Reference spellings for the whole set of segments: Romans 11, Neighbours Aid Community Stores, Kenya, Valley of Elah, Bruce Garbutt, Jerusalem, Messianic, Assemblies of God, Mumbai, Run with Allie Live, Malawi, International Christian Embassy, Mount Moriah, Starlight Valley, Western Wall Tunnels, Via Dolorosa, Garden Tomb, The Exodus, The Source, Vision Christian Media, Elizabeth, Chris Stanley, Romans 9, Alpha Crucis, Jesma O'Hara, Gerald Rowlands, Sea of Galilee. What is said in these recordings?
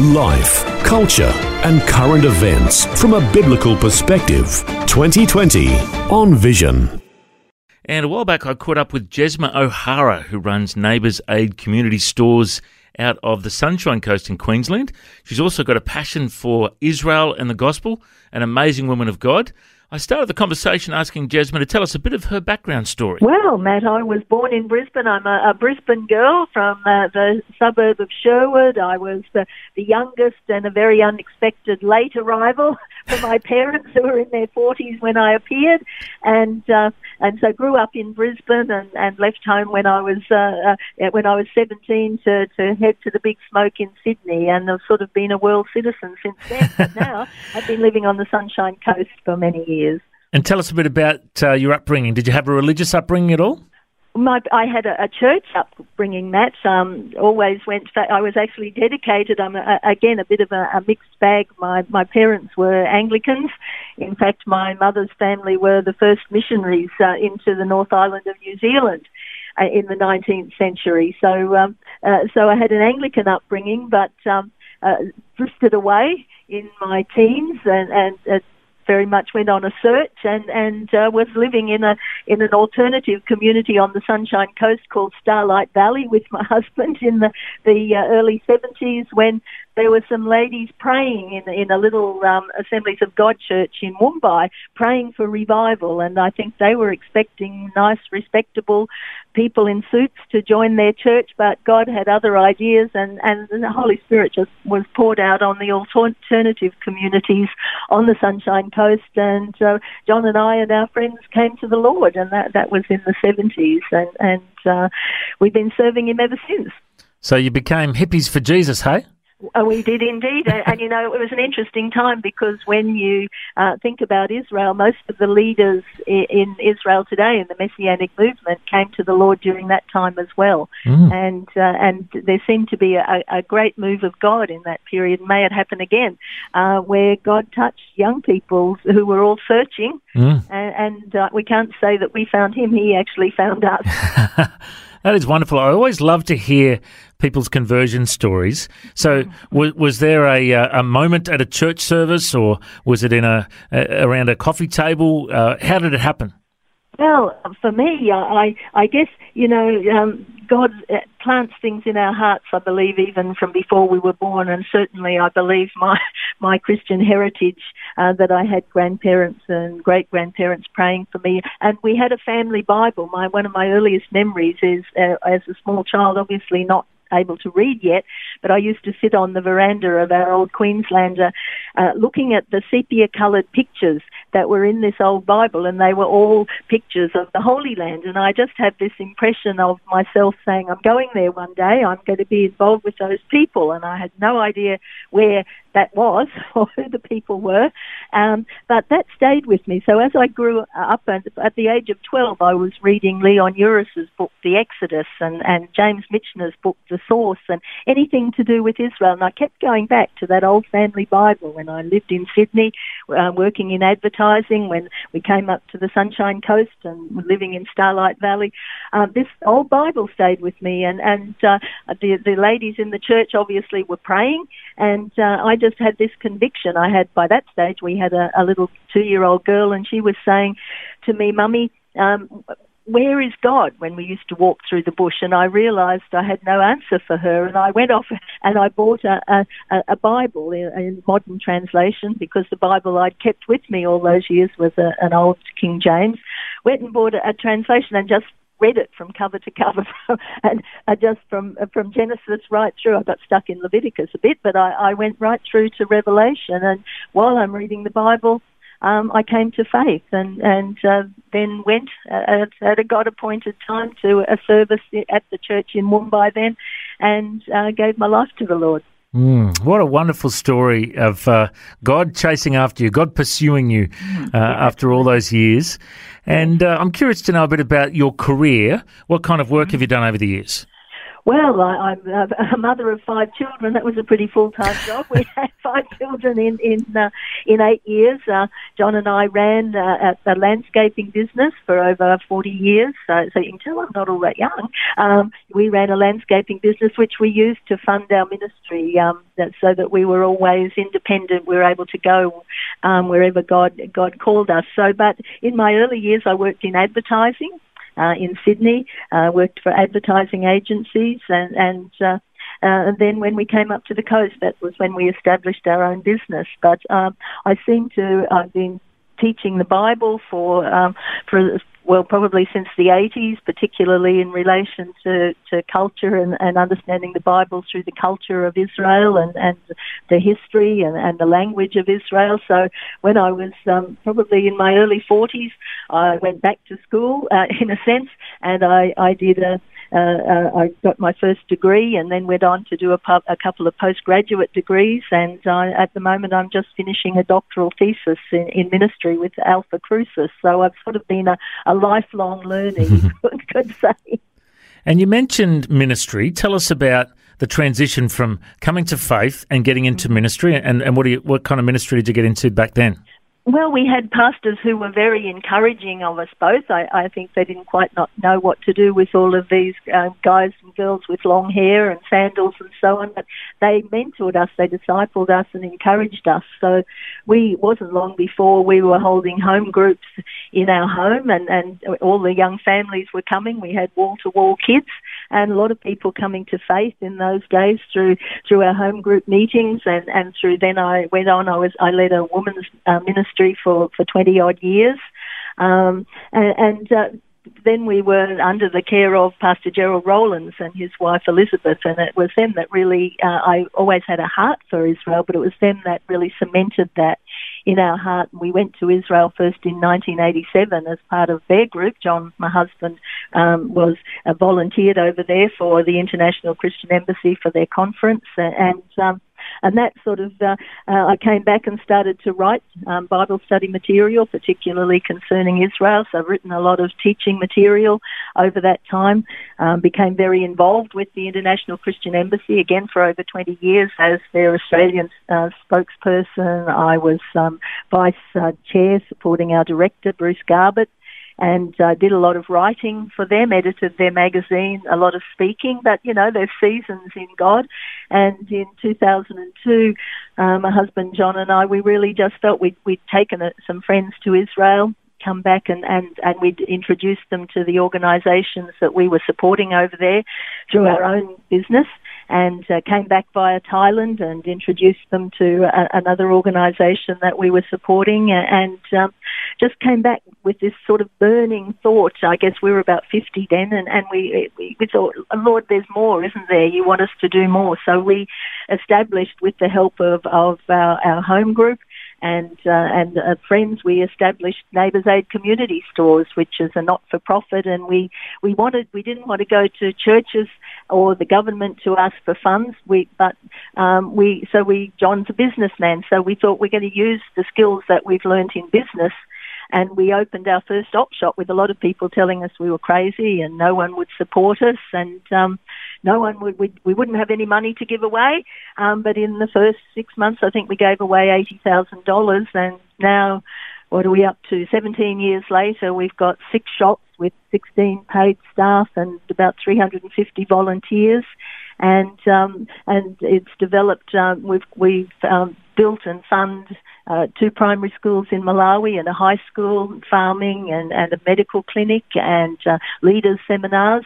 Life, culture, and current events from a biblical perspective. 2020 on Vision. And a while back I caught up with Jesma O'Hara, who runs Neighbours Aid Community Stores out of the Sunshine Coast in Queensland. She's also got a passion for Israel and the gospel, an amazing woman of God. I started the conversation asking Jesma to tell us a bit of her background story. Well, Matt, I was born in Brisbane. I'm a Brisbane girl from the suburb of Sherwood. I was the youngest and a very unexpected late arrival for my parents, who were in their 40s when I appeared, and so grew up in Brisbane and left home when I was 17 to head to the Big Smoke in Sydney, and I've sort of been a world citizen since then. But now I've been living on the Sunshine Coast for many years. And tell us a bit about your upbringing. Did you have a religious upbringing at all? I had a church upbringing, Matt. I was actually dedicated. I'm a bit of a mixed bag. My parents were Anglicans. In fact, my mother's family were the first missionaries into the North Island of New Zealand in the 19th century. So I had an Anglican upbringing, but drifted away in my teens and very much went on a search and was living in an alternative community on the Sunshine Coast called Starlight Valley with my husband in the early 70s, when there were some ladies praying in a little Assemblies of God church in Mumbai, praying for revival. And I think they were expecting nice, respectable people in suits to join their church, but God had other ideas, and the Holy Spirit just was poured out on the alternative communities on the Sunshine Coast. And John and I and our friends came to the Lord, and that was in the 70s, and we've been serving Him ever since. So you became hippies for Jesus, hey? We did indeed, and you know, it was an interesting time, because when you think about Israel, most of the leaders in Israel today in the Messianic movement came to the Lord during that time as well. And there seemed to be a great move of God in that period. May it happen again, where God touched young people who were all searching, and we can't say that we found Him, He actually found us. That is wonderful. I always love to hear people's conversion stories. So was there a moment at a church service, or was it in around a coffee table? How did it happen? Well, for me, I guess, you know, God plants things in our hearts, I believe, even from before we were born. And certainly I believe my Christian heritage, that I had grandparents and great-grandparents praying for me. And we had a family Bible. One of my earliest memories is, as a small child, obviously not able to read yet, but I used to sit on the veranda of our old Queenslander looking at the sepia-coloured pictures that were in this old Bible, and they were all pictures of the Holy Land. And I just had this impression of myself saying, I'm going there one day, I'm going to be involved with those people. And I had no idea where that was or who the people were, but that stayed with me. So as I grew up, and at the age of 12, I was reading Leon Uris's book, The Exodus, and James Michener's book, The Source, and anything to do with Israel. And I kept going back to that old family Bible when I lived in Sydney, working in advertising, when we came up to the Sunshine Coast and were living in Starlight Valley. This old Bible stayed with me, and the ladies in the church obviously were praying, and I just had this conviction. I had, by that stage, we had a little 2-year-old girl, and she was saying to me, Mummy, where is God, when we used to walk through the bush? And I realised I had no answer for her, and I went off and I bought a Bible in modern translation, because the Bible I'd kept with me all those years was an old King James. Went and bought a translation and just read it from cover to cover, and just from Genesis right through. I got stuck in Leviticus a bit, but I went right through to Revelation, and while I'm reading the Bible, I came to faith, and then went at a God-appointed time to a service at the church in Mumbai then, and gave my life to the Lord. What a wonderful story of God chasing after you, God pursuing you after all those years. And I'm curious to know a bit about your career. What kind of work have you done over the years? Well, I'm a mother of 5 children. That was a pretty full-time job. We had 5 children in 8 years. John and I ran a landscaping business for over 40 years, so you can tell I'm not all that young. We ran a landscaping business which we used to fund our ministry, so that we were always independent. We were able to go wherever God called us. So, but in my early years, I worked in advertising. In Sydney, worked for advertising agencies, and then when we came up to the coast, that was when we established our own business. But I've been teaching the Bible for probably since the 80s, particularly in relation to culture and understanding the Bible through the culture of Israel and the history and the language of Israel. So when I was probably in my early 40s, I went back to school, in a sense, and I got my first degree and then went on to do a couple of postgraduate degrees, and at the moment I'm just finishing a doctoral thesis in ministry with Alpha Crucis. So I've sort of been a lifelong learner, you could say. And you mentioned ministry. Tell us about the transition from coming to faith and getting into ministry, and what kind of ministry did you get into back then? Well, we had pastors who were very encouraging of us both. I think they didn't quite not know what to do with all of these guys and girls with long hair and sandals and so on, but they mentored us, they discipled us and encouraged us. So it wasn't long before we were holding home groups in our home, and all the young families were coming. We had wall-to-wall kids and a lot of people coming to faith in those days through our home group meetings, and through then I went on. I led a women's ministry for 20 odd years, then we were under the care of Pastor Gerald Rowlands and his wife Elizabeth, and it was them that really, I always had a heart for Israel, but it was them that really cemented that in our heart. We went to Israel first in 1987 as part of their group. John, my husband, was volunteered over there for the International Christian Embassy for their conference, and that sort of, I came back and started to write Bible study material, particularly concerning Israel. So I've written a lot of teaching material over that time, became very involved with the International Christian Embassy, again for over 20 years as their Australian spokesperson. I was vice chair supporting our director, Bruce Garbutt, and I did a lot of writing for them, edited their magazine, a lot of speaking, but, you know, there's seasons in God. And in 2002, my husband John and I, we really just felt we'd taken some friends to Israel, come back and we'd introduced them to the organisations that we were supporting over there through our own business, and came back via Thailand and introduced them to another organisation that we were supporting, and just came back with this sort of burning thought. I guess we were about 50 then, and we thought, Lord, there's more, isn't there? You want us to do more. So we established, with the help of our home group and friends, we established Neighbours Aid Community Stores, which is a not-for-profit, and we didn't want to go to churches or the government to ask for funds. John's a businessman, so we thought we're going to use the skills that we've learnt in business. And we opened our first op shop with a lot of people telling us we were crazy and no one would support us, and we wouldn't have any money to give away. But in the first 6 months, I think we gave away $80,000, and now, what are we up to? 17 years later, we've got 6 shops with 16 paid staff and about 350 volunteers. And it's developed. We've built and funded 2 primary schools in Malawi, and a high school, farming, and a medical clinic, and leaders seminars.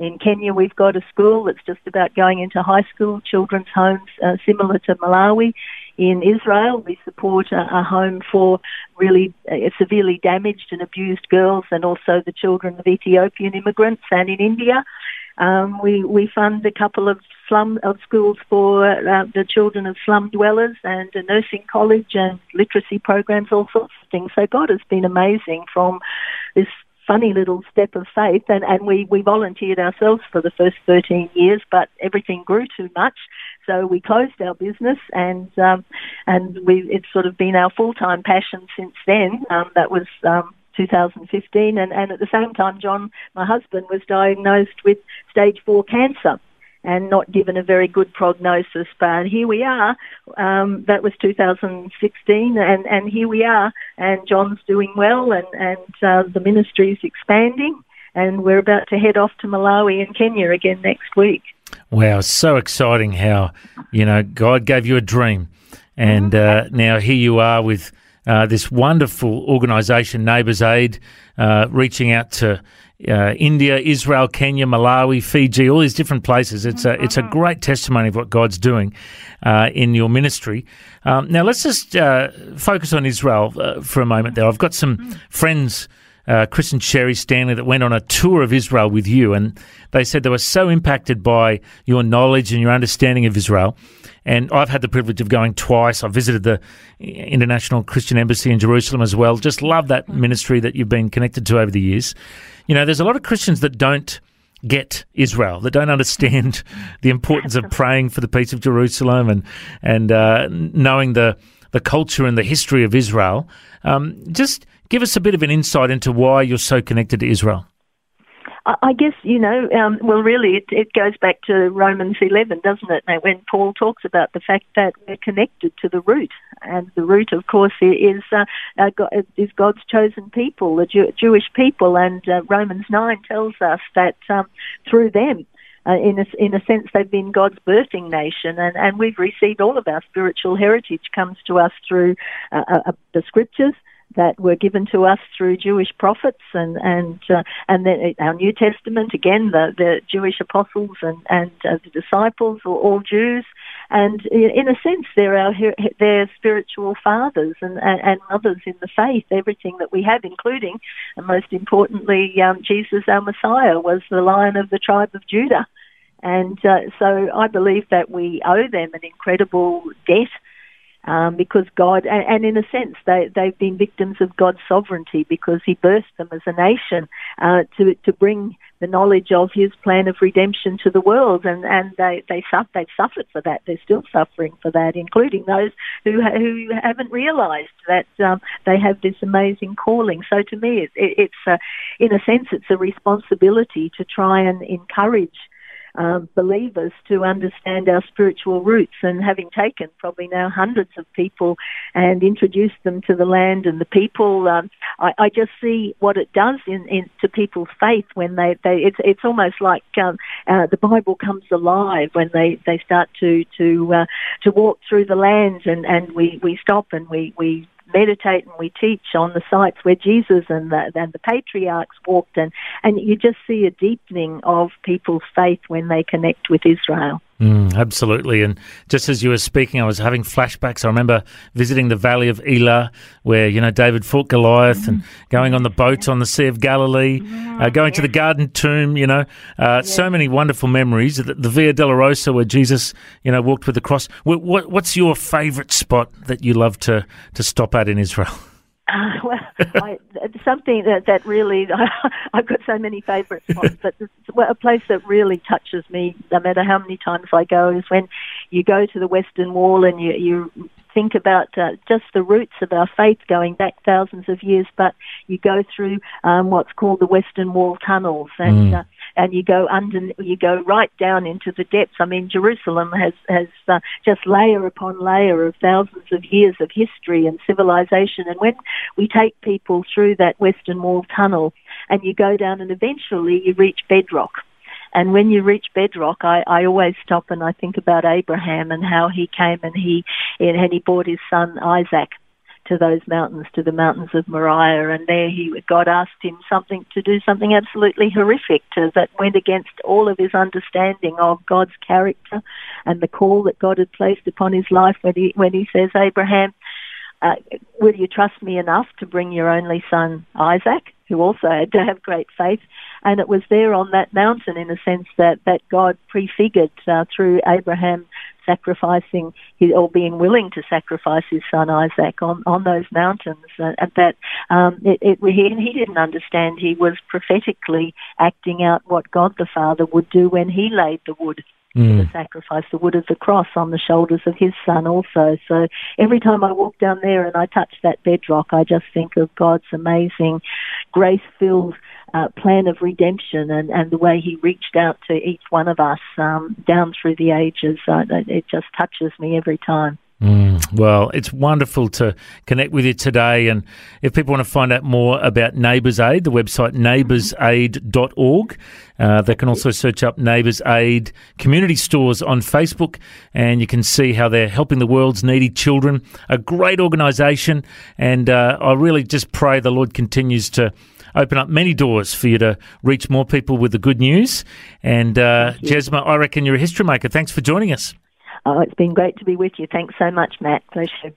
In Kenya, we've got a school that's just about going into high school, children's homes similar to Malawi. In Israel, we support a home for really severely damaged and abused girls, and also the children of Ethiopian immigrants. And in India, we fund a couple of schools for the children of slum dwellers, and a nursing college and literacy programs, all sorts of things. So God has been amazing, from this funny little step of faith, and we volunteered ourselves for the first 13 years, but everything grew too much, so we closed our business, and it's sort of been our full-time passion since then. That was 2015, and at the same time, John, my husband, was diagnosed with stage 4 cancer and not given a very good prognosis. But here we are. That was 2016, and here we are, and John's doing well, and the ministry's expanding, and we're about to head off to Malawi and Kenya again next week. Wow, so exciting how, God gave you a dream, and now here you are with this wonderful organisation, Neighbours Aid, reaching out to India, Israel, Kenya, Malawi, Fiji, all these different places. It's a great testimony of what God's doing in your ministry. Now let's just focus on Israel for a moment there. I've got some friends, Chris and Sherry Stanley, that went on a tour of Israel with you, and they said they were so impacted by your knowledge and your understanding of Israel. And I've had the privilege of going twice. I visited the International Christian Embassy in Jerusalem as well. Just love that ministry that you've been connected to over the years. There's a lot of Christians that don't get Israel, that don't understand the importance of praying for the peace of Jerusalem and knowing the culture and the history of Israel. Just give us a bit of an insight into why you're so connected to Israel. I guess, really it goes back to Romans 11, doesn't it, when Paul talks about the fact that we're connected to the root. And the root, of course, is God's chosen people, the Jewish people. And Romans 9 tells us that through them, in a sense, they've been God's birthing nation, and we've received all of our spiritual heritage comes to us through the Scriptures, that were given to us through Jewish prophets, and then our New Testament, again, the Jewish apostles and the disciples were all Jews, and in a sense they're their spiritual fathers and mothers in the faith. Everything that we have, including, and most importantly, Jesus our Messiah, was the Lion of the tribe of Judah, and so I believe that we owe them an incredible debt. Because God, and in a sense, they've been victims of God's sovereignty, because He birthed them as a nation to bring the knowledge of His plan of redemption to the world, and they've suffered for that. They're still suffering for that, including those who haven't realised that they have this amazing calling. So to me, it's in a sense, it's a responsibility to try and encourage believers to understand our spiritual roots, and having taken probably now hundreds of people and introduced them to the land and the people, I just see what it does to people's faith when it's almost like the Bible comes alive when they start to walk through the lands, and we stop and we meditate and we teach on the sites where Jesus and the patriarchs walked, and you just see a deepening of people's faith when they connect with Israel. Absolutely. And just as you were speaking, I was having flashbacks. I remember visiting the Valley of Elah, where, David fought Goliath, and going on the boat on the Sea of Galilee, going to the Garden Tomb, So many wonderful memories. The Via Dolorosa, where Jesus, walked with the cross. What's your favourite spot that you love to stop at in Israel? Something that really, I've got so many favourite spots, but a place that really touches me, no matter how many times I go, is when you go to the Western Wall and you think about just the roots of our faith going back thousands of years, but you go through what's called the Western Wall Tunnels, and you go right down into the depths. I mean, Jerusalem has just layer upon layer of thousands of years of history and civilization. And when we take people through that Western Wall Tunnel, and you go down, and eventually you reach bedrock. And when you reach bedrock, I always stop and I think about Abraham and how he came and he brought his son Isaac to those mountains, to the mountains of Moriah, and there God asked him to do something absolutely horrific that went against all of his understanding of God's character and the call that God had placed upon his life when he says, Abraham, Will you trust me enough to bring your only son, Isaac, who also had to have great faith? And it was there on that mountain, in a sense, that God prefigured through Abraham sacrificing or being willing to sacrifice his son Isaac on those mountains. At that, he didn't understand. He was prophetically acting out what God the Father would do when he laid the wood. To sacrifice the wood of the cross on the shoulders of his son also. So every time I walk down there and I touch that bedrock, I just think of God's amazing grace-filled plan of redemption and the way he reached out to each one of us down through the ages. It just touches me every time. Well, it's wonderful to connect with you today. And if people want to find out more about Neighbours Aid, the website neighboursaid.org. They can also search up Neighbours Aid Community Stores on Facebook, and you can see how they're helping the world's needy children. A great organisation, and I really just pray the Lord continues to open up many doors for you to reach more people with the good news. And Jesma, I reckon you're a history maker. Thanks for joining us. Oh, it's been great to be with you. Thanks so much, Matt. Pleasure.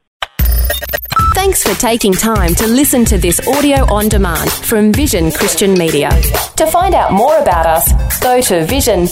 Thanks for taking time to listen to this audio on demand from Vision Christian Media. To find out more about us, go to vision.org.au.